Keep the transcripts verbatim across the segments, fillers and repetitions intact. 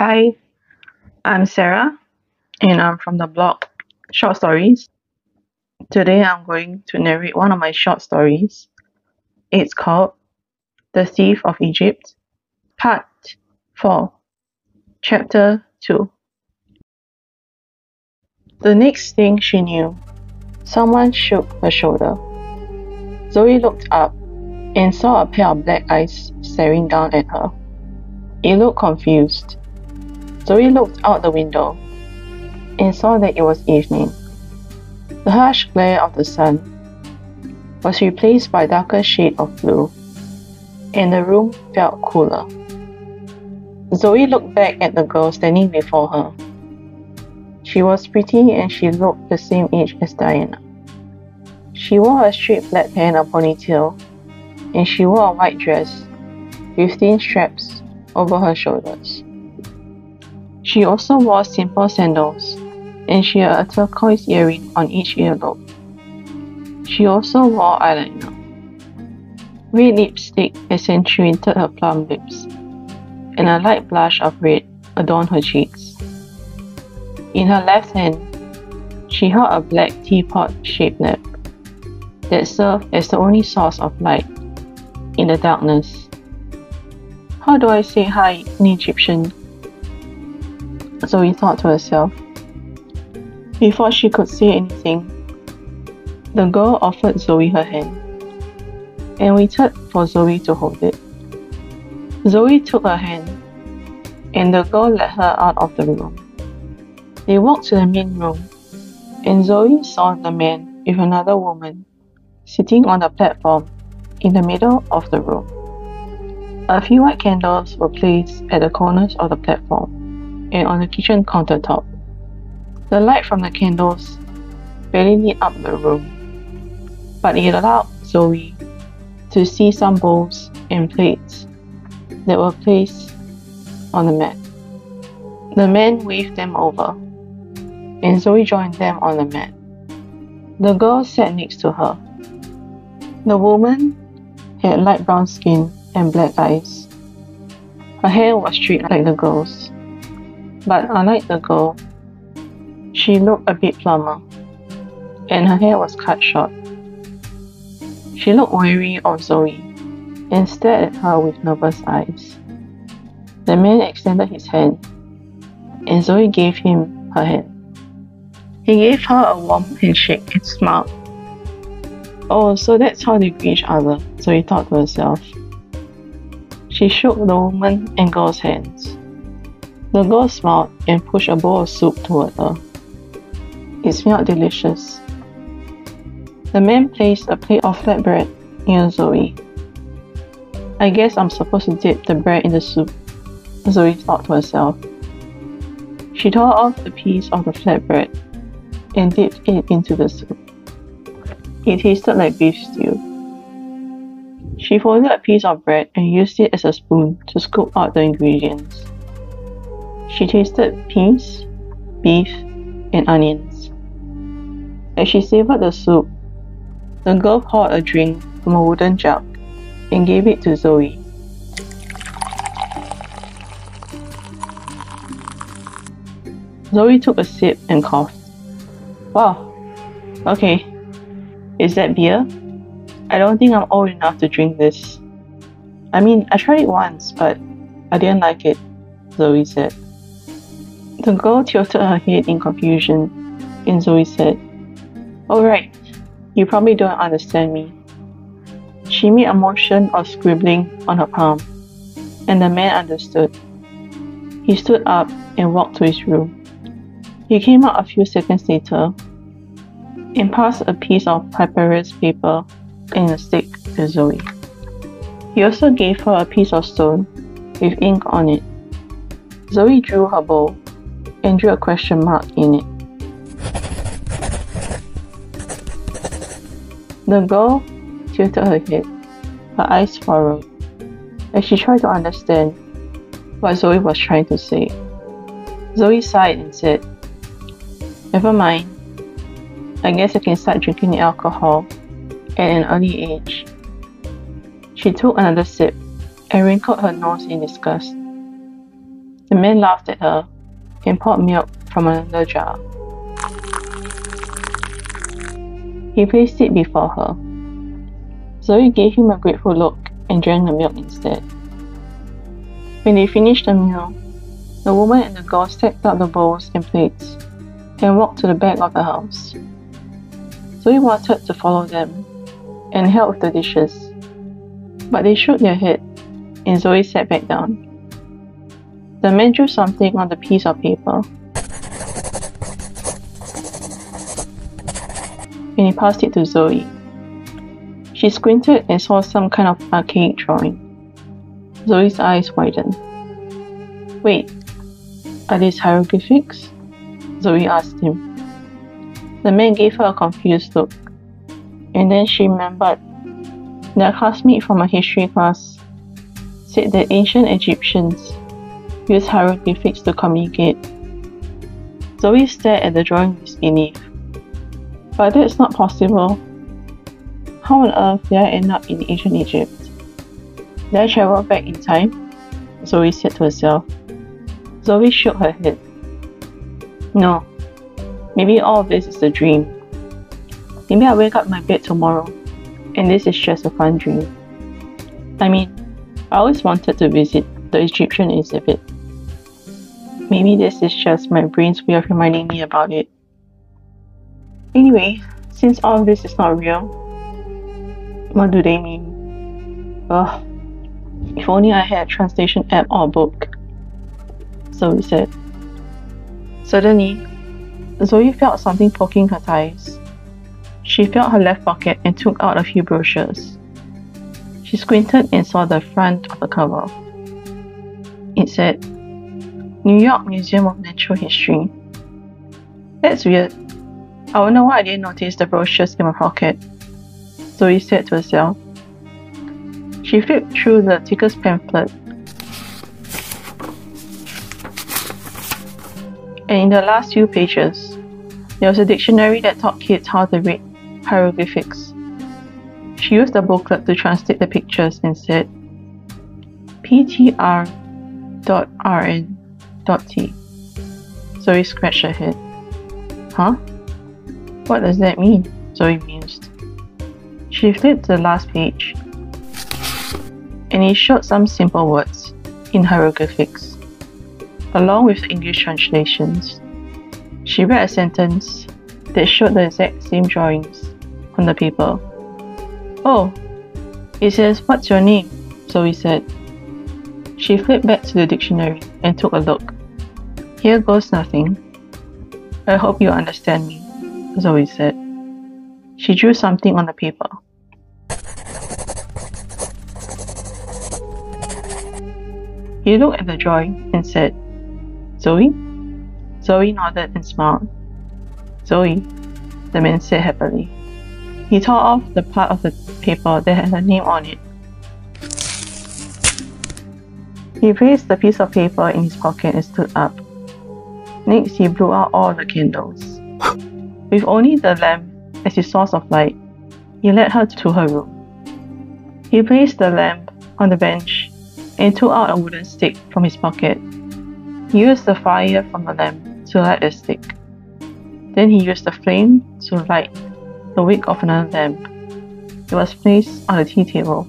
Hi, I'm Sarah and I'm from the blog Short Stories. Today I'm going to narrate one of my short stories. It's called The Thief of Egypt, Part four, Chapter two. The next thing she knew, someone shook her shoulder. Zoe looked up and saw a pair of black eyes staring down at her. It looked confused. Zoe looked out the window and saw that it was evening. The harsh glare of the sun was replaced by a darker shade of blue, and the room felt cooler. Zoe looked back at the girl standing before her. She was pretty and she looked the same age as Diana. She wore a straight black hair and a ponytail, and she wore a white dress with thin straps over her shoulders. She also wore simple sandals, and she had a turquoise earring on each earlobe. She also wore eyeliner. Red lipstick accentuated her plump lips, and a light blush of red adorned her cheeks. In her left hand, she held a black teapot-shaped lamp that served as the only source of light in the darkness. How do I say hi in Egyptian? Zoe thought to herself. Before she could say anything, the girl offered Zoe her hand and waited for Zoe to hold it. Zoe took her hand and the girl led her out of the room. They walked to the main room and Zoe saw the man with another woman sitting on the platform in the middle of the room. A few white candles were placed at the corners of the platform and on the kitchen countertop. The light from the candles barely lit up the room, but it allowed Zoe to see some bowls and plates that were placed on the mat. The men waved them over, and Zoe joined them on the mat. The girl sat next to her. The woman had light brown skin and black eyes. Her hair was straight like the girl's, but unlike the girl, she looked a bit plumber, and her hair was cut short. She looked wary of Zoe and stared at her with nervous eyes. The man extended his hand, and Zoe gave him her hand. He gave her a warm handshake and smiled. Oh, so that's how they greet each other, Zoe thought to herself. She shook the woman and girl's hands. The girl smiled and pushed a bowl of soup toward her. It smelled delicious. The man placed a plate of flatbread near Zoe. I guess I'm supposed to dip the bread in the soup, Zoe thought to herself. She tore off a piece of the flatbread and dipped it into the soup. It tasted like beef stew. She folded a piece of bread and used it as a spoon to scoop out the ingredients. She tasted peas, beef, and onions. As she savored the soup, the girl poured a drink from a wooden jug and gave it to Zoe. Zoe took a sip and coughed. Wow, okay, is that beer? I don't think I'm old enough to drink this. I mean, I tried it once, but I didn't like it, Zoe said. The girl tilted her head in confusion, and Zoe said, "All right, you probably don't understand me." She made a motion of scribbling on her palm, and the man understood. He stood up and walked to his room. He came out a few seconds later and passed a piece of papyrus paper and a stick to Zoe. He also gave her a piece of stone with ink on it. Zoe drew her bowl and drew a question mark in it. The girl tilted her head, her eyes furrowed, as she tried to understand what Zoe was trying to say. Zoe sighed and said, "Never mind. I guess I can start drinking alcohol at an early age." She took another sip and wrinkled her nose in disgust. The men laughed at her and poured milk from another jar. He placed it before her. Zoe gave him a grateful look and drank the milk instead. When they finished the meal, the woman and the girl stacked up the bowls and plates and walked to the back of the house. Zoe wanted to follow them and help with the dishes, but they shook their head and Zoe sat back down. The man drew something on the piece of paper and he passed it to Zoe. She squinted and saw some kind of archaic drawing. Zoe's eyes widened. "Wait, are these hieroglyphics?" Zoe asked him. The man gave her a confused look, and then she remembered that a classmate from a history class said that ancient Egyptians used hieroglyphics to communicate. Zoe stared at the drawing with disbelief. "But that's not possible. How on earth did I end up in ancient Egypt? Did I travel back in time?" Zoe said to herself. Zoe shook her head. "No. Maybe all of this is a dream. Maybe I'll wake up in my bed tomorrow, and this is just a fun dream. I mean, I always wanted to visit the Egyptian exhibit. Maybe this is just my brain's way of reminding me about it. Anyway, since all of this is not real, what do they mean? Ugh. If only I had a translation app or a book," Zoe said. Suddenly, Zoe felt something poking her thighs. She felt her left pocket and took out a few brochures. She squinted and saw the front of the cover. It said, "New York Museum of Natural History." "That's weird. I wonder why I didn't notice the brochures in my pocket," Zoe said to herself. She flipped through the thickest pamphlet, and in the last few pages, there was a dictionary that taught kids how to read hieroglyphics. She used the booklet to translate the pictures and said, P T R dot R N dot T. Zoe scratched her head. "Huh? What does that mean?" Zoe mused. She flipped to the last page, and it showed some simple words in hieroglyphics, along with the English translations. She read a sentence that showed the exact same drawings on the paper. "Oh, it says, 'What's your name?'" Zoe said. She flipped back to the dictionary and took a look. "Here goes nothing. I hope you understand me," Zoe said. She drew something on the paper. He looked at the drawing and said, "Zoe?" Zoe nodded and smiled. "Zoe," the man said happily. He tore off the part of the paper that had her name on it. He placed the piece of paper in his pocket and stood up. Next, he blew out all the candles. With only the lamp as his source of light, he led her to her room. He placed the lamp on the bench and took out a wooden stick from his pocket. He used the fire from the lamp to light the stick. Then he used the flame to light the wick of another lamp. It was placed on the tea table.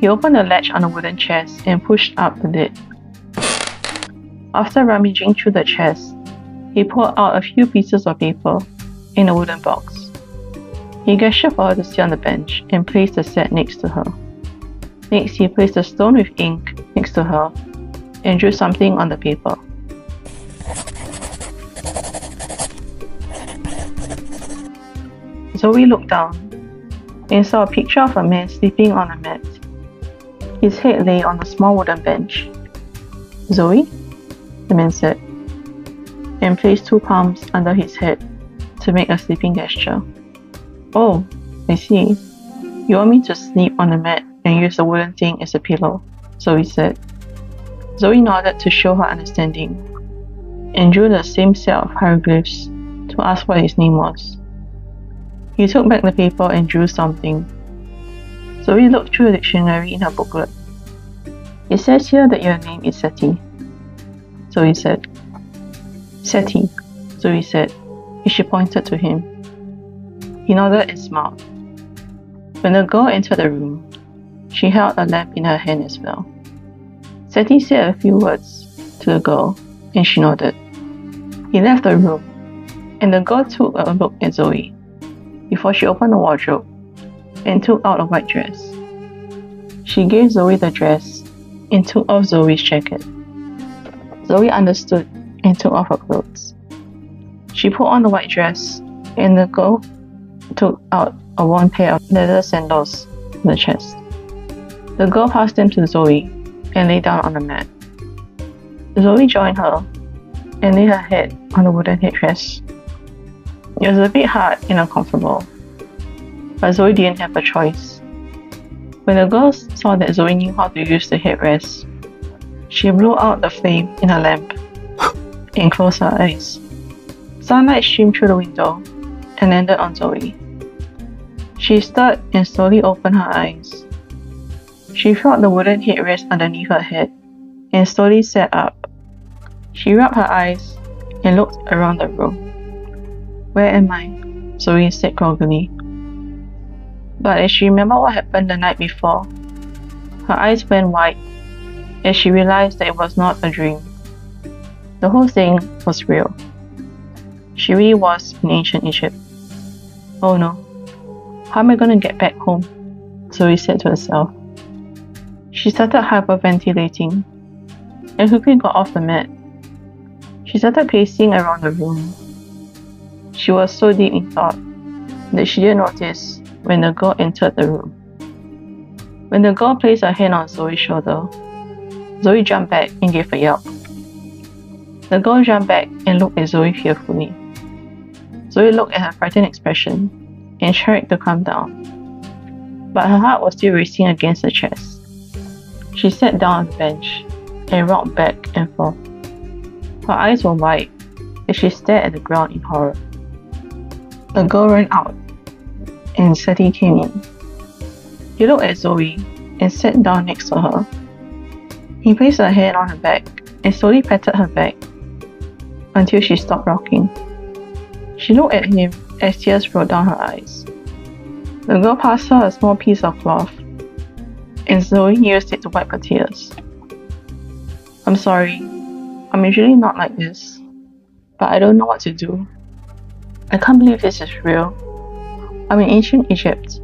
He opened the latch on the wooden chest and pushed up the lid. After rummaging through the chest, he pulled out a few pieces of paper in a wooden box. He gestured for her to sit on the bench and placed the set next to her. Next, he placed a stone with ink next to her and drew something on the paper. Zoe looked down and saw a picture of a man sleeping on a mat. His head lay on a small wooden bench. "Zoe?" the man said, and placed two palms under his head to make a sleeping gesture. "Oh, I see. You want me to sleep on the mat and use the wooden thing as a pillow," Zoe said. Zoe nodded to show her understanding, and drew the same set of hieroglyphs to ask what his name was. He took back the paper and drew something. Zoe looked through the dictionary in her booklet. "It says here that your name is Seti," Zoe said. Seti, Zoe said, as she pointed to him. He nodded and smiled. When the girl entered the room, she held a lamp in her hand as well. Seti said a few words to the girl, and she nodded. He left the room, and the girl took a look at Zoe, before she opened the wardrobe and took out a white dress. She gave Zoe the dress and took off Zoe's jacket. Zoe understood and took off her clothes. She put on the white dress, and the girl took out a worn pair of leather sandals from the chest. The girl passed them to Zoe and lay down on the mat. Zoe joined her and laid her head on the wooden headdress. It was a bit hard and uncomfortable, but Zoe didn't have a choice. When the girl saw that Zoe knew how to use the headrest, she blew out the flame in her lamp and closed her eyes. Sunlight streamed through the window and landed on Zoe. She stirred and slowly opened her eyes. She felt the wooden headrest underneath her head and slowly sat up. She rubbed her eyes and looked around the room. "Where am I?" Zoe said groggily. But as she remembered what happened the night before, her eyes went wide as she realized that it was not a dream. The whole thing was real. She really was in ancient Egypt. "Oh no, how am I going to get back home?" Zoe said to herself. She started hyperventilating and quickly got off the mat. She started pacing around the room. She was so deep in thought that she didn't notice when the girl entered the room. When the girl placed her hand on Zoe's shoulder, Zoe jumped back and gave a yelp. The girl jumped back and looked at Zoe fearfully. Zoe looked at her frightened expression and tried to calm down, but her heart was still racing against her chest. She sat down on the bench and rocked back and forth. Her eyes were wide as she stared at the ground in horror. The girl ran out and Seti came in. He looked at Zoe and sat down next to her. He placed her hand on her back and slowly patted her back until she stopped rocking. She looked at him as tears rolled down her eyes. The girl passed her a small piece of cloth and Zoe used it to wipe her tears. "I'm sorry, I'm usually not like this, but I don't know what to do. I can't believe this is real. I'm in ancient Egypt.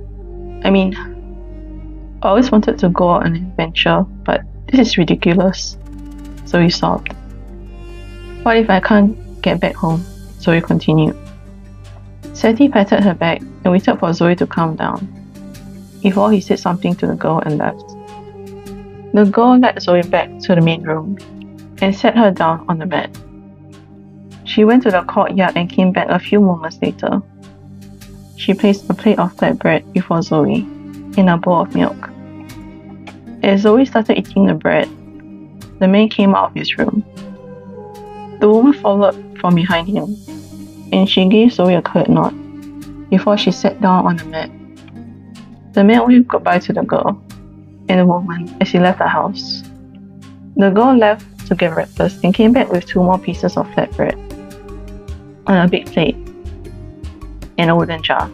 I mean, I always wanted to go on an adventure, but this is ridiculous," Zoe sobbed. "What if I can't get back home?" Zoe continued. Seti patted her back and waited for Zoe to calm down before he said something to the girl and left. The girl led Zoe back to the main room and sat her down on the bed. She went to the courtyard and came back a few moments later. She placed a plate of flatbread before Zoe and a bowl of milk. As Zoe started eating the bread, the man came out of his room. The woman followed from behind him, and she gave Zoe a curt nod before she sat down on the mat. The man waved goodbye to the girl and the woman as he left the house. The girl left to get breakfast and came back with two more pieces of flatbread on a big plate and a wooden jar.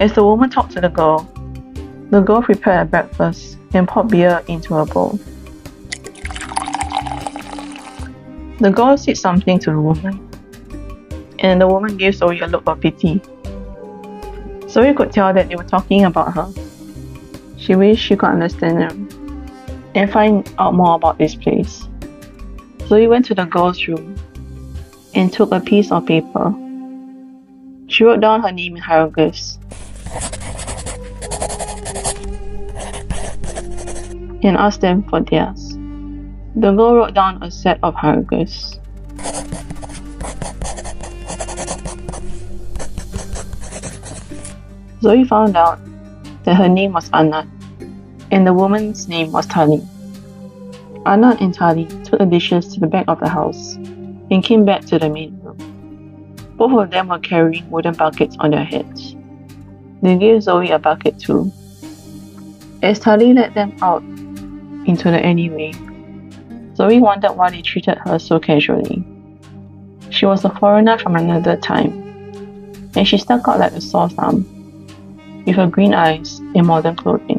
As the woman talked to the girl, the girl prepared her breakfast and poured beer into a bowl. The girl said something to the woman, and the woman gave Zoe a look of pity. Zoe could tell that they were talking about her. She wished she could understand them and find out more about this place. Zoe went to the girl's room and took a piece of paper. She wrote down her name in hieroglyphs and asked them for theirs. The girl wrote down a set of hieroglyphs. Zoe found out that her name was Anat, and the woman's name was Tali. Anat and Tali took the dishes to the back of the house and came back to the main room. Both of them were carrying wooden buckets on their heads. They gave Zoe a bucket too. As Tali led them out into the alleyway, Zoe wondered why they treated her so casually. She was a foreigner from another time, and she stuck out like a sore thumb, with her green eyes in modern clothing.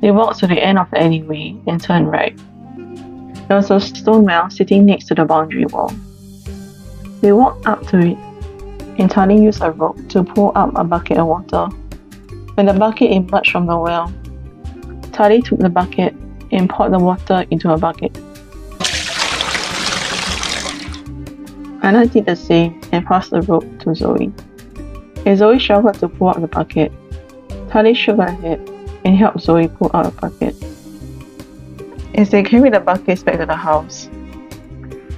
They walked to the end of the alleyway and turned right. There was a stone well sitting next to the boundary wall. They walked up to it, and Tali used a rope to pull up a bucket of water. When the bucket emerged from the well, Tali took the bucket and poured the water into her bucket. Anna did the same and passed the rope to Zoe. As Zoe struggled to pull out the bucket, Tali shook her head and helped Zoe pull out the bucket. As they carried the buckets back to the house,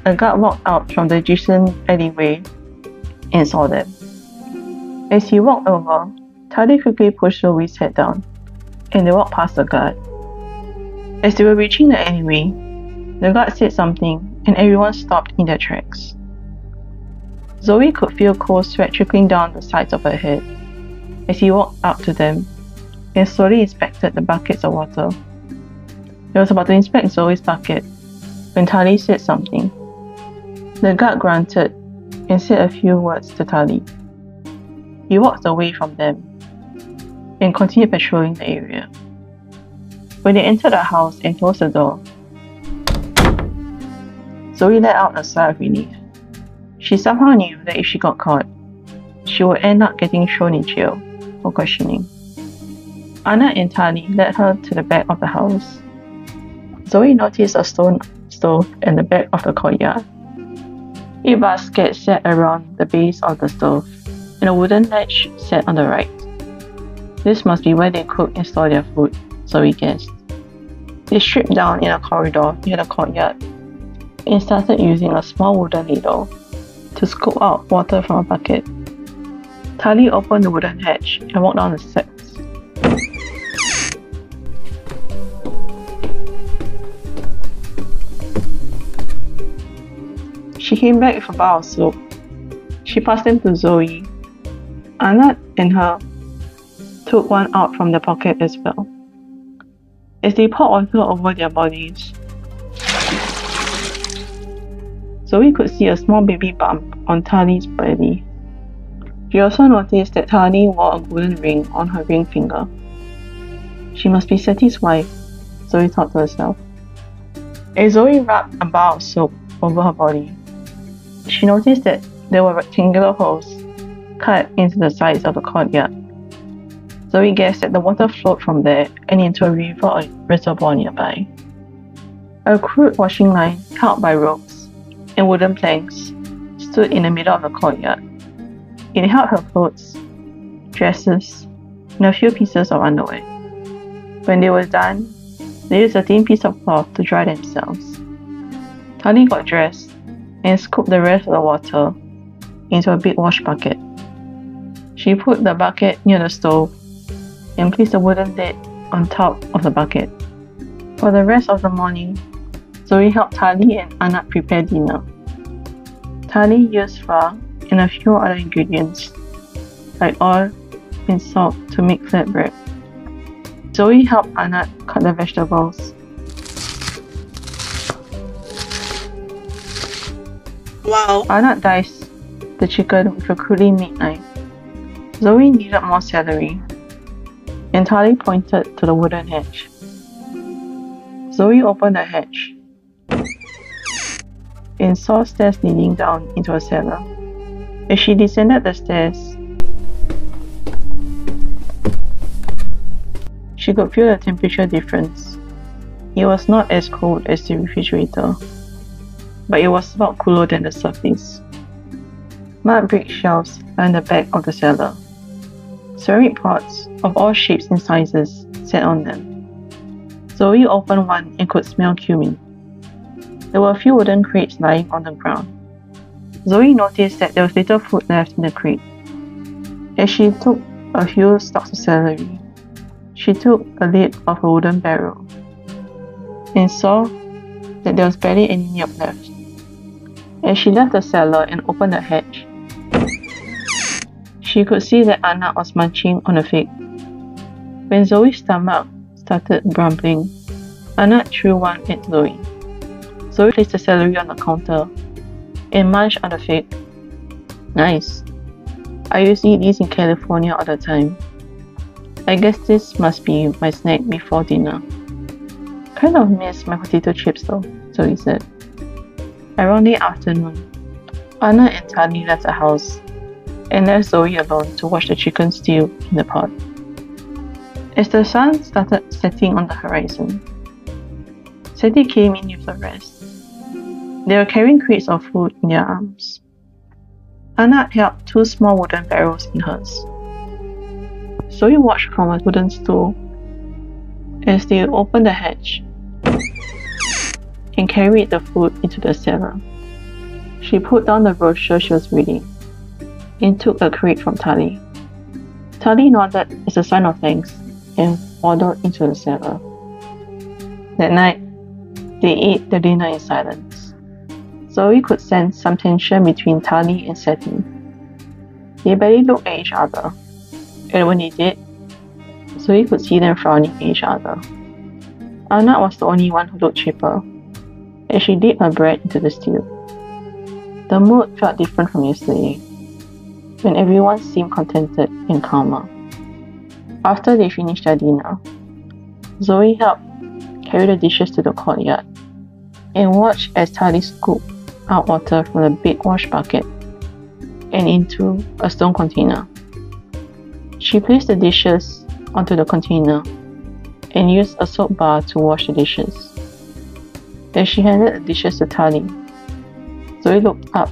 a guard walked out from the adjacent alleyway and saw them. As he walked over, Tali quickly pushed Zoe's head down, and they walked past the guard. As they were reaching the alleyway, the guard said something, and everyone stopped in their tracks. Zoe could feel cold sweat trickling down the sides of her head as he walked up to them and slowly inspected the buckets of water. He was about to inspect Zoe's bucket when Tali said something. The guard grunted and said a few words to Tali. He walked away from them and continued patrolling the area. When they entered the house and closed the door, Zoe let out a sigh of relief. She somehow knew that if she got caught, she would end up getting thrown in jail for questioning. Anna and Tali led her to the back of the house. Zoe noticed a stone stove in the back of the courtyard. A basket sat around the base of the stove, and a wooden ledge sat on the right. This must be where they cook and store their food, Zoe guessed. They stripped down in a corridor near the courtyard and started using a small wooden ladle to scoop out water from a bucket. Tali opened the wooden hatch and walked down the steps. She came back with a bar of soap. She passed them to Zoe. Anat and her took one out from their pocket as well. As they poured water over their bodies, Zoe could see a small baby bump on Tali's belly. She also noticed that Tali wore a golden ring on her ring finger. She must be Seti's wife, Zoe thought to herself. As Zoe rubbed a bar of soap over her body, she noticed that there were rectangular holes cut into the sides of the courtyard. Zoe guessed that the water flowed from there and into a river or reservoir nearby. A crude washing line held by ropes and wooden planks stood in the middle of the courtyard. It held her clothes, dresses, and a few pieces of underwear. When they were done, they used a thin piece of cloth to dry themselves. Tali got dressed and scooped the rest of the water into a big wash bucket. She put the bucket near the stove and placed a wooden lid on top of the bucket. For the rest of the morning, Zoe helped Tali and Anat prepare dinner. Tali used flour and a few other ingredients, like oil and salt, to make flatbread. Zoe helped Anat cut the vegetables. Wow! Anat diced the chicken with a crudely made knife. Zoe needed more celery, and Tali pointed to the wooden hatch. Zoe opened the hatch and saw stairs leading down into a cellar. As she descended the stairs, she could feel the temperature difference. It was not as cold as the refrigerator, but it was a lot cooler than the surface. Mud brick shelves lined the back of the cellar. Ceramic pots of all shapes and sizes sat on them. Zoe opened one and could smell cumin. There were a few wooden crates lying on the ground. Zoe noticed that there was little food left in the crate. As she took a few stalks of celery, she took a lid of a wooden barrel and saw that there was barely any milk left. As she left the cellar and opened the hatch, she could see that Anna was munching on a fig. When Zoe's stomach started grumbling, Anna threw one at Zoe. Zoe placed the celery on the counter and munched on the fig. Nice. I used to eat these in California all the time. I guess this must be my snack before dinner. Kind of miss my potato chips though, Zoe said. Around the afternoon, Anna and Tali left the house and left Zoe alone to watch the chicken stew in the pot. As the sun started setting on the horizon, Seti came in with the rest. They were carrying crates of food in their arms. Anna held two small wooden barrels in hers. Zoe watched from a wooden stool as they opened the hatch and carried the food into the cellar. She put down the brochure she was reading and took a crate from Tali. Tali nodded as a sign of thanks and waddled into the cellar. That night, they ate the dinner in silence. Zoe could sense some tension between Tali and Seti. They barely looked at each other, and when they did, Zoe could see them frowning at each other. Anna was the only one who looked chipper, and she dipped her bread into the stew. The mood felt different from yesterday, when everyone seemed contented and calmer. After they finished their dinner, Zoe helped carry the dishes to the courtyard and watched as Tali scooped out water from the big wash bucket and into a stone container. She placed the dishes onto the container and used a soap bar to wash the dishes. Then she handed the dishes to Tali. Zoe looked up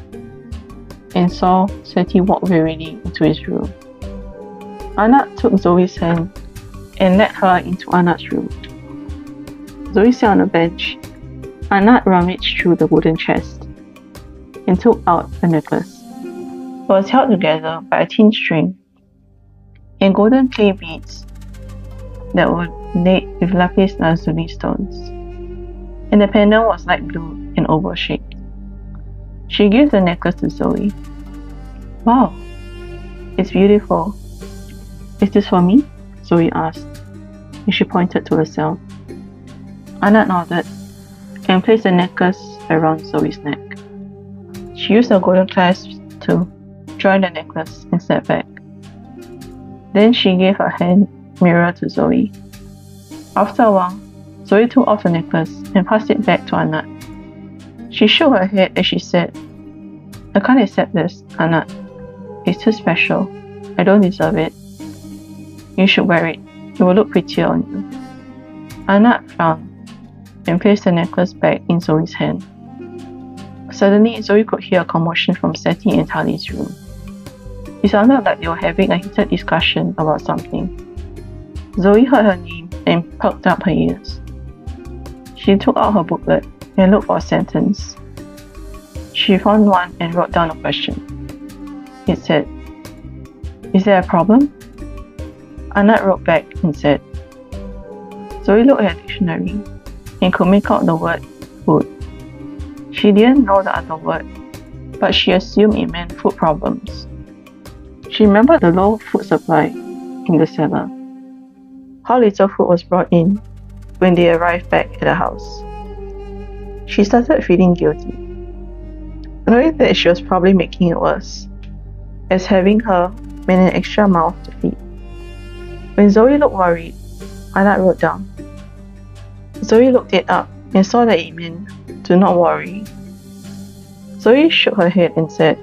and saw Seti walk wearily into his room. Anat took Zoe's hand and led her into Anat's room. Zoe sat on a bench. Anat rummaged through the wooden chest and took out a necklace. It was held together by a thin string and golden clay beads that were laid with lapis lazuli stones, and the pendant was light blue and oval-shaped. She gave the necklace to Zoe. Wow, it's beautiful. Is this for me? Zoe asked, and she pointed to herself. Anna nodded and placed the necklace around Zoe's neck. She used her golden clasp to join the necklace and sat back. Then she gave her hand mirror to Zoe. After a while, Zoe took off the necklace and passed it back to Anna. She shook her head as she said, I can't accept this, Anna. It's too special. I don't deserve it. You should wear it. It will look prettier on you. Anna frowned and placed the necklace back in Zoe's hand. Suddenly, Zoe could hear a commotion from Seti and Tali's room. It sounded like they were having a heated discussion about something. Zoe heard her name and perked up her ears. She took out her booklet and looked for a sentence. She found one and wrote down a question. It said, Is there a problem? Anat wrote back and said, Zoe looked at her dictionary and could make out the word food. She didn't know the other word, but she assumed it meant food problems. She remembered the low food supply in the cellar. How little food was brought in when they arrived back at the house. She started feeling guilty, knowing that she was probably making it worse, as having her meant an extra mouth to feed. When Zoe looked worried, Anat wrote down. Zoe looked it up and saw that it meant, do not worry. Zoe shook her head and said,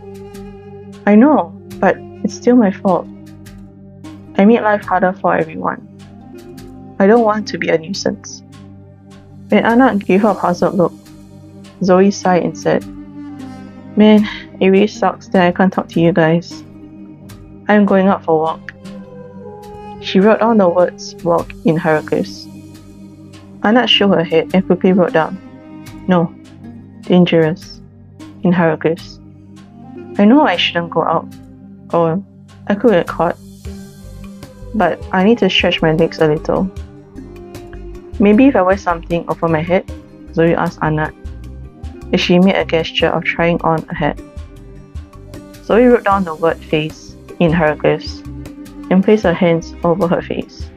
I know, but it's still my fault. I made life harder for everyone. I don't want to be a nuisance. When Anat gave her a puzzled look, Zoe sighed and said, Man, it really sucks that I can't talk to you guys. I'm going out for a walk. She wrote down the words walk in hieroglyphs. Anat shook her head and quickly wrote down, No, dangerous, in hieroglyphs. I know I shouldn't go out, or I could get caught. But I need to stretch my legs a little. Maybe if I wear something over my head? Zoe asked Anat, as she made a gesture of trying on a hat. Zoe wrote down the word face in hieroglyphs and placed her hands over her face.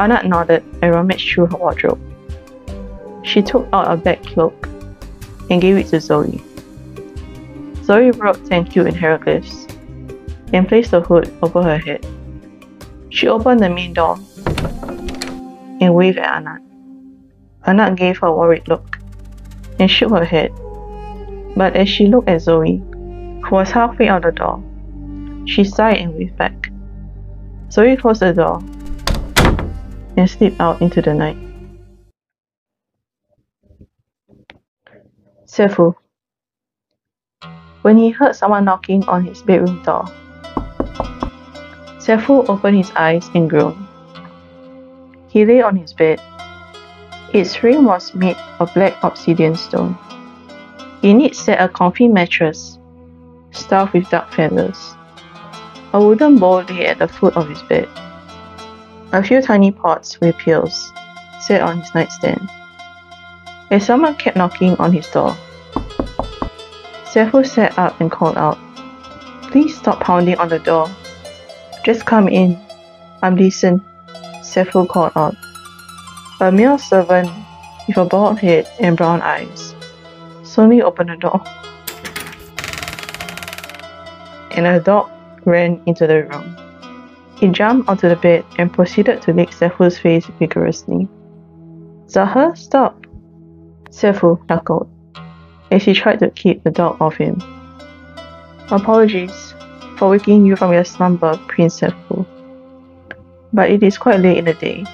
Anat nodded and rummaged through her wardrobe. She took out a black cloak and gave it to Zoe. Zoe wrote thank you in hieroglyphs and placed a hood over her head. She opened the main door and waved at Anat. Anat gave her a worried look and shook her head. But as she looked at Zoe, who was halfway out the door, she sighed and waved back. Zoe closed the door and slipped out into the night. Sefu. When he heard someone knocking on his bedroom door, Sefu opened his eyes and groaned. He lay on his bed. Its frame was made of black obsidian stone. In it sat a comfy mattress stuffed with dark feathers. A wooden bowl lay at the foot of his bed. A few tiny pots with pills sat on his nightstand. As someone kept knocking on his door, Sefu sat up and called out, "Please stop pounding on the door. Just come in. I'm decent," Sefu called out. A male servant with a bald head and brown eyes suddenly opened the door, and a dog ran into the room. It jumped onto the bed and proceeded to lick Sefu's face vigorously. "Zaha, stop!" Sefu chuckled as he tried to keep the dog off him. "Apologies for waking you from your slumber, Prince Sefu. But it is quite late in the day,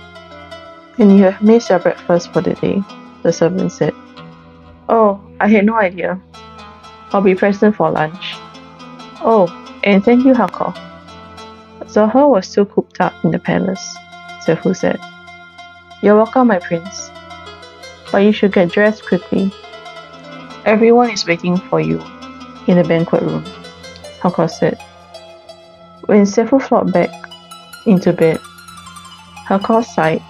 and you have missed your breakfast for the day," the servant said. "Oh, I had no idea. I'll be present for lunch. Oh, and thank you, Hakko." "Zaha was still cooped up in the palace," Sefu said. "You're welcome, my prince. But you should get dressed quickly. Everyone is waiting for you in the banquet room," Hakko said. When Sefu flopped back into bed, Hakko sighed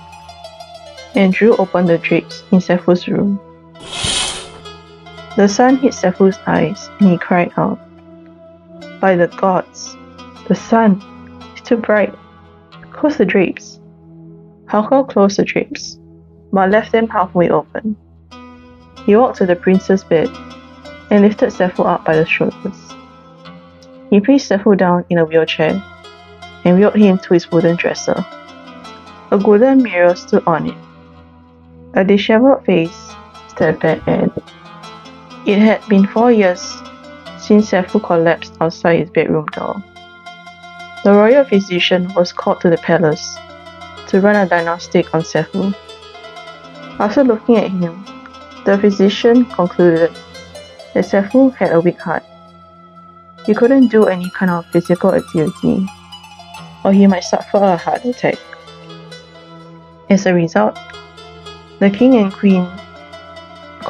and drew open the drapes in Sefu's room. The sun hit Sefu's eyes and he cried out, "By the gods, the sun is too bright. Close the drapes." Hakko closed the drapes, but left them halfway open. He walked to the prince's bed and lifted Sefu up by the shoulders. He placed Sefu down in a wheelchair and wheeled him to his wooden dresser. A golden mirror stood on it. A disheveled face stared back at it. It had been four years since Sefu collapsed outside his bedroom door. The royal physician was called to the palace to run a diagnostic on Sefu. After looking at him, the physician concluded that Sefu had a weak heart. He couldn't do any kind of physical activity, or he might suffer a heart attack. As a result, the king and queen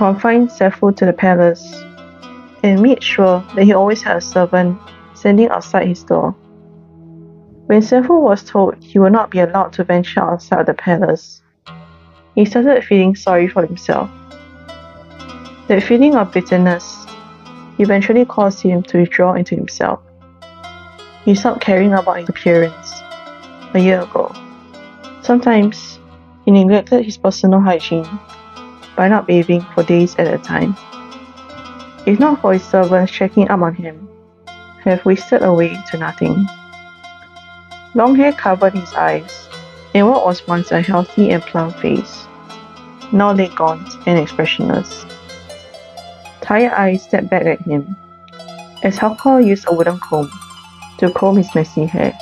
confined Sefu to the palace and made sure that he always had a servant standing outside his door. When Sefu was told he would not be allowed to venture outside the palace, he started feeling sorry for himself. That feeling of bitterness eventually caused him to withdraw into himself. He stopped caring about his appearance a year ago. Sometimes, he neglected his personal hygiene by not bathing for days at a time. If not for his servants checking up on him, he would have wasted away to nothing. Long hair covered his eyes, and what was once a healthy and plump face now lay gaunt and expressionless. Tired eyes stared back at him as Hakko used a wooden comb to comb his messy hair.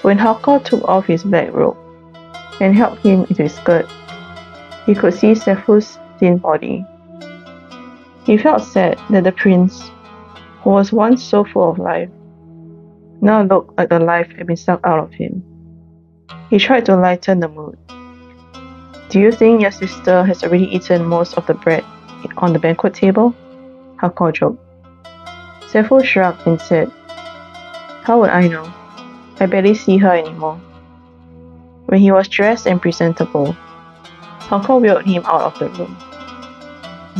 When Hakko took off his black robe and helped him into his skirt, he could see Sefu's thin body. He felt sad that the prince, who was once so full of life, now looked like the life had been sucked out of him. He tried to lighten the mood. "Do you think your sister has already eaten most of the bread on the banquet table?" Hakko joked. Sefu shrugged and said, "How would I know? I barely see her anymore." When he was dressed and presentable, Hakko wheeled him out of the room.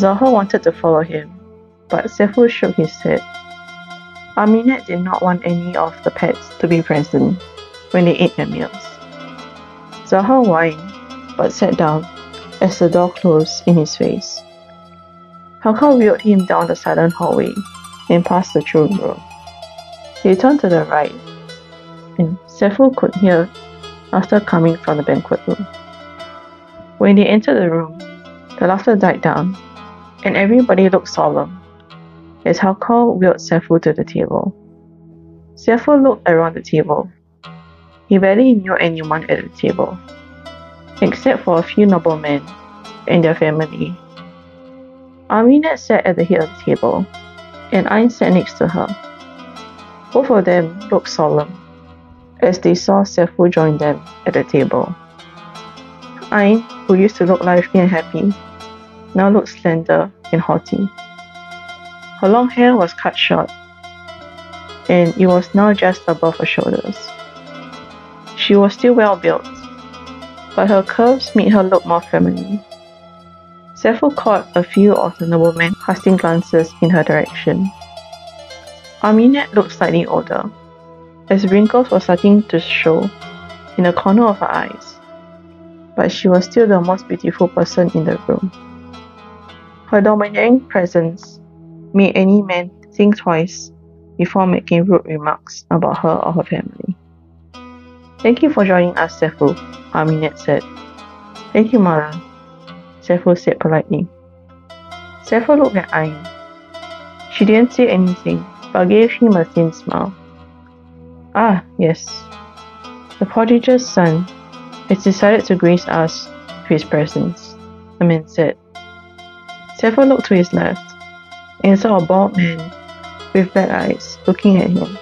Zaha wanted to follow him, but Sefu shook his head. Aminat did not want any of the pets to be present when they ate their meals. Zaha whined, but sat down as the door closed in his face. Hakko wheeled him down the silent hallway and past the children's room. They turned to the right, and Sefu could hear laughter coming from the banquet room. When they entered the room, the laughter died down, and everybody looked solemn as Hakko wheeled Sefu to the table. Sefu looked around the table. He barely knew anyone at the table, except for a few noblemen and their family. Aminat sat at the head of the table, and Ain sat next to her. Both of them looked solemn as they saw Sefu join them at the table. Ain, who used to look lively and happy, now looked slender and haughty. Her long hair was cut short, and it was now just above her shoulders. She was still well built, but her curves made her look more feminine. Sefu caught a few of the noblemen casting glances in her direction. Aminat looked slightly older, as wrinkles were starting to show in the corner of her eyes, but she was still the most beautiful person in the room. Her domineering presence made any man think twice before making rude remarks about her or her family. "Thank you for joining us, Sefu," Aminat said. "Thank you, Mara," Sefu said politely. Sefu looked at Ain. She didn't say anything, but gave him a thin smile. "Ah, yes. The prodigal's son has decided to grace us with his presence," the man said. Sefu looked to his left and saw a bald man with black eyes looking at him.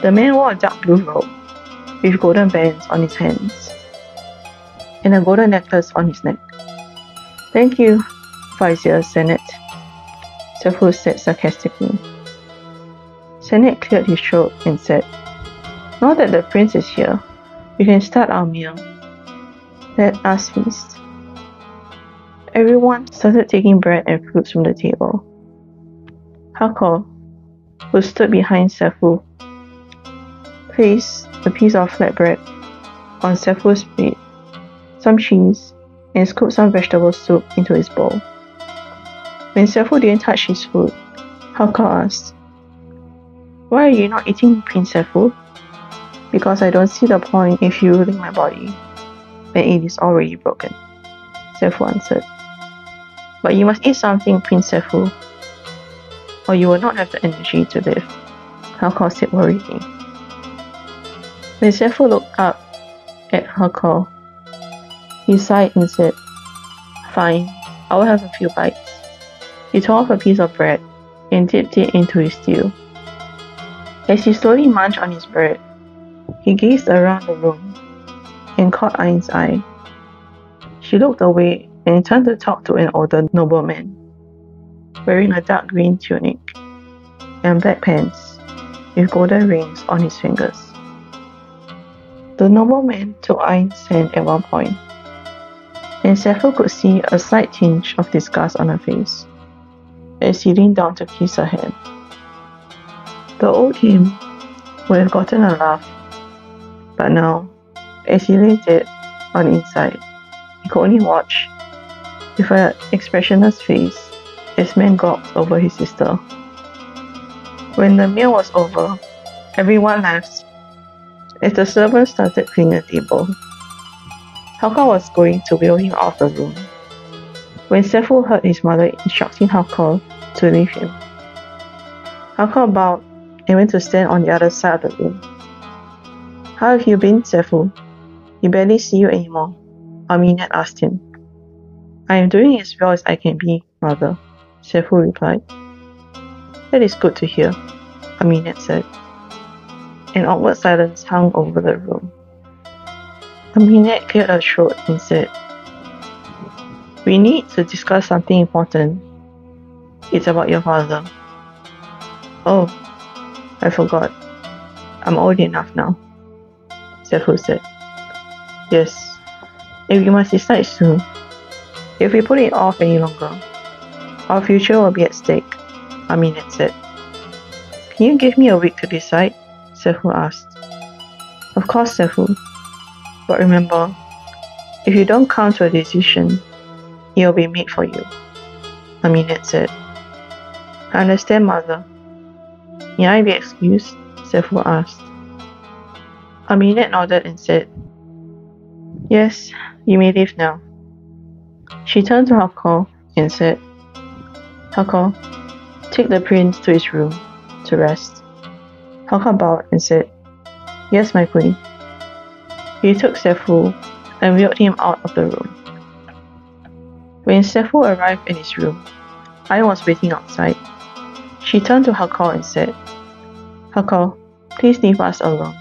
The man wore a dark blue robe with golden bands on his hands and a golden necklace on his neck. "Thank you, Vizier Senet," Sefu said sarcastically. Senet cleared his throat and said, "Now that the prince is here, we can start our meal. Let us feast." Everyone started taking bread and fruits from the table. Hakko, who stood behind Sefu, placed a piece of flatbread on Sefu's plate, some cheese, and scooped some vegetable soup into his bowl. When Sefu didn't touch his food, Hakko asked, "Why are you not eating, Prince Sefu?" "Because I don't see the point in fueling my body when it is already broken," Sefu answered. "But you must eat something, Prince Sefu, or you will not have the energy to live," Hakko said worriedly. When Sefu looked up at Hakko, he sighed and said, "Fine, I will have a few bites." He tore off a piece of bread and dipped it into his stew. As he slowly munched on his bread, he gazed around the room and caught Ain's eye. She looked away and turned to talk to an older nobleman, wearing a dark green tunic and black pants with golden rings on his fingers. The nobleman took Ain's hand at one point, and Sefu could see a slight tinge of disgust on her face as he leaned down to kiss her hand. The old him would have gotten a laugh, but now, as he lay dead on the inside, he could only watch with an expressionless face as men gawped over his sister. When the meal was over, everyone laughed as the servants started cleaning the table. Hakko was going to wheel him out of the room when Sefu heard his mother instructing Hakko to leave him. Hakko bowed and went to stand on the other side of the room. "How have you been, Sefu? We barely see you anymore," Aminat asked him. "I am doing as well as I can be, mother," Sefu replied. "That is good to hear," Aminat said. An awkward silence hung over the room. Aminat cleared her throat and said, "We need to discuss something important. It's about your father." "Oh, I forgot. I'm old enough now," Sefu said. "Yes, and we must decide soon. If we put it off any longer, our future will be at stake," Aminat said. "Can you give me a week to decide?" Sefu asked. "Of course, Sefu. But remember, if you don't come to a decision, it will be made for you," Aminat said. "I understand, mother. May I be excused?" Sefu asked. Aminat nodded and said, "Yes, you may leave now." She turned to Hakko and said, "Hakko, take the prince to his room to rest." Hakko bowed and said, "Yes, my queen." He took Sefu and wheeled him out of the room. When Sefu arrived in his room, Ain was waiting outside. She turned to Hakko and said, "Hakko, please leave us alone.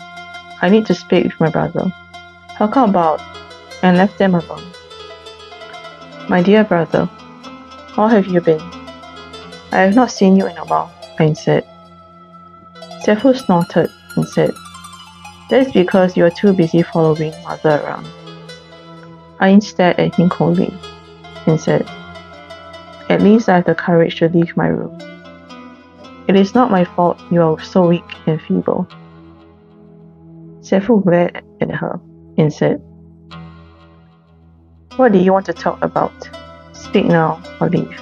I need to speak with my brother." Hakko bowed and left them alone. "My dear brother, how have you been? I have not seen you in a while," Ain said. Sefu snorted and said, "That's because you are too busy following mother around." Ain stared at him coldly and said, "At least I have the courage to leave my room. It is not my fault you are so weak and feeble." Sefu glared at her and said, "What do you want to talk about? Speak now or leave."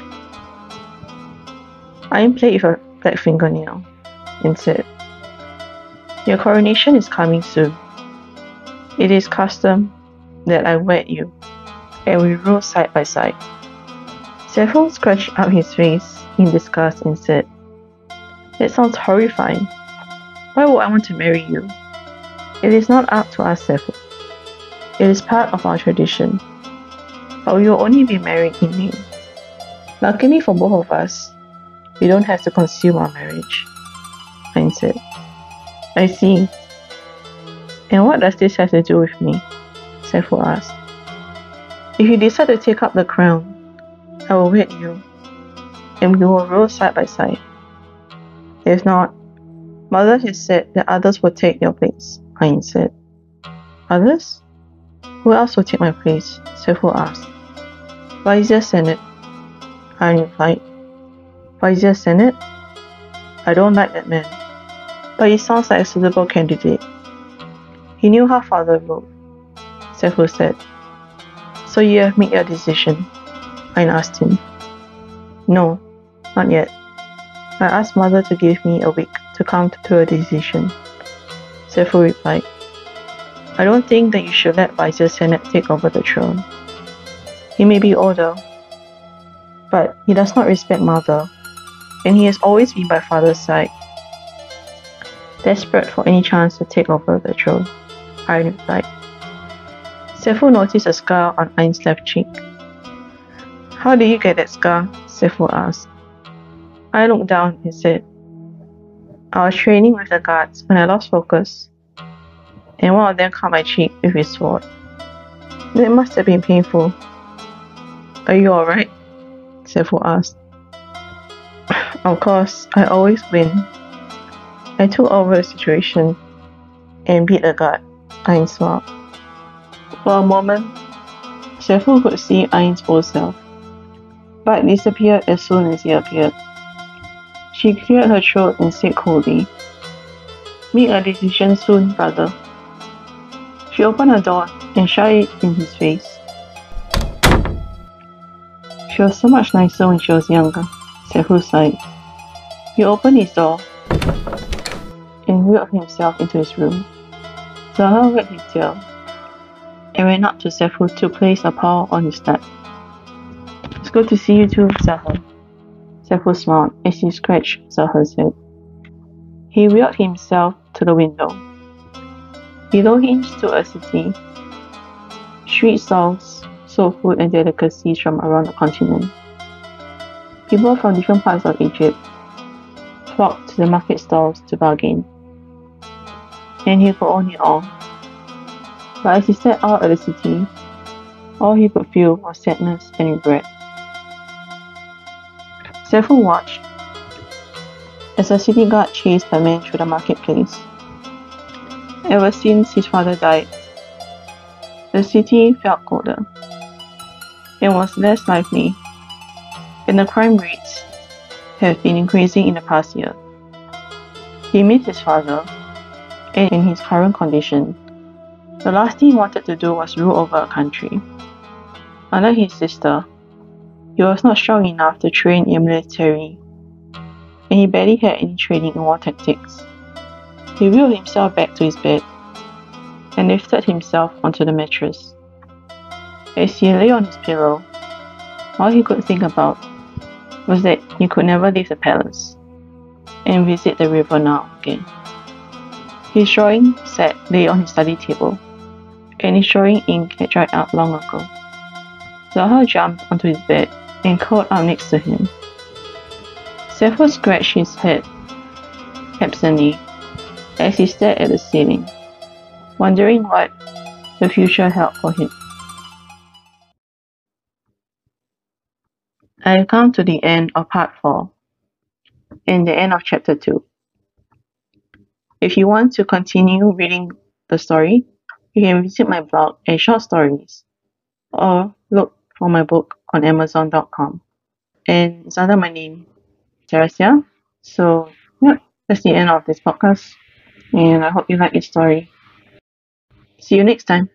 Ain played with her black fingernail and said, "Your coronation is coming soon. It is custom that I wed you and we rule side by side." Sefu scratched up his face in disgust and said, "That sounds horrifying. Why would I want to marry you? It is not up to us, Sefu. It is part of our tradition, but we will only be married in name. Luckily for both of us, we don't have to consume our marriage." Ain said, "I see. And what does this have to do with me?" Sefu asked. "If you decide to take up the crown, I will wed you, and we will rule side by side. If not, mother has said that others will take your place," Ain said. "Others? Who else will take my place?" Sefu asked. "Vizier Senet," Ain replied. "Vizier Senet? I don't like that man, but he sounds like a suitable candidate. He knew how father ruled," Sefu said. "So you have made your decision?" Ain asked him. "No, not yet. I asked mother to give me a week to come to a decision," Sefu replied. "I don't think that you should let Vizier Senet take over the throne. He may be older, but he does not respect mother, and he has always been by father's side." Desperate for any chance to take over the throne, Ain replied. Sefu noticed a scar on Ain's left cheek. "How did you get that scar?" Sefu asked. Ain looked down and said, "I was training with the guards when I lost focus, and one of them cut my cheek with his sword. It must have been painful." "Are you alright?" Sefu asked. "Of course, I always win. I took over the situation and beat the guard," Ain smiled. For a moment, Sefu could see Ain's old self, but disappeared as soon as he appeared. She cleared her throat and said coldly, "Make a decision soon, brother." She opened her door and shut it in his face. "She was so much nicer when she was younger," Sefu sighed. He opened his door and wheeled himself into his room. Zaha wagged his tail and ran up to Sefu to place a paw on his neck. "It's good to see you too, Zaha." Sefu smiled as he scratched Zaha's head. He wheeled himself to the window. Below him stood a city. Street stalls sold food and delicacies from around the continent. People from different parts of Egypt flocked to the market stalls to bargain, and he could own it all. But as he stepped out of the city, all he could feel was sadness and regret. Sefu watched as a city guard chased the man through the marketplace. Ever since his father died, the city felt colder. It was less lively, and the crime rates have been increasing in the past year. He missed his father, and in his current condition, the last thing he wanted to do was rule over a country. Unlike his sister, He was not strong enough to train in military, and he barely had any training in war tactics. He wheeled himself back to his bed and lifted himself onto the mattress. As he lay on his pillow, all he could think about was that he could never leave the palace and visit the river now again. His drawing set lay on his study table, and his drawing ink had dried out long ago. Zaha jumped onto his bed and curled up next to him. Sefu scratched his head absently as he stared at the ceiling, wondering what the future held for him. I have come to the end of part four and the end of chapter two. If you want to continue reading the story, you can visit my blog and short stories, or look for my book on amazon dot com. And it's under my name, Teresia. So, yeah, that's the end of this podcast, and I hope you like this story. See you next time.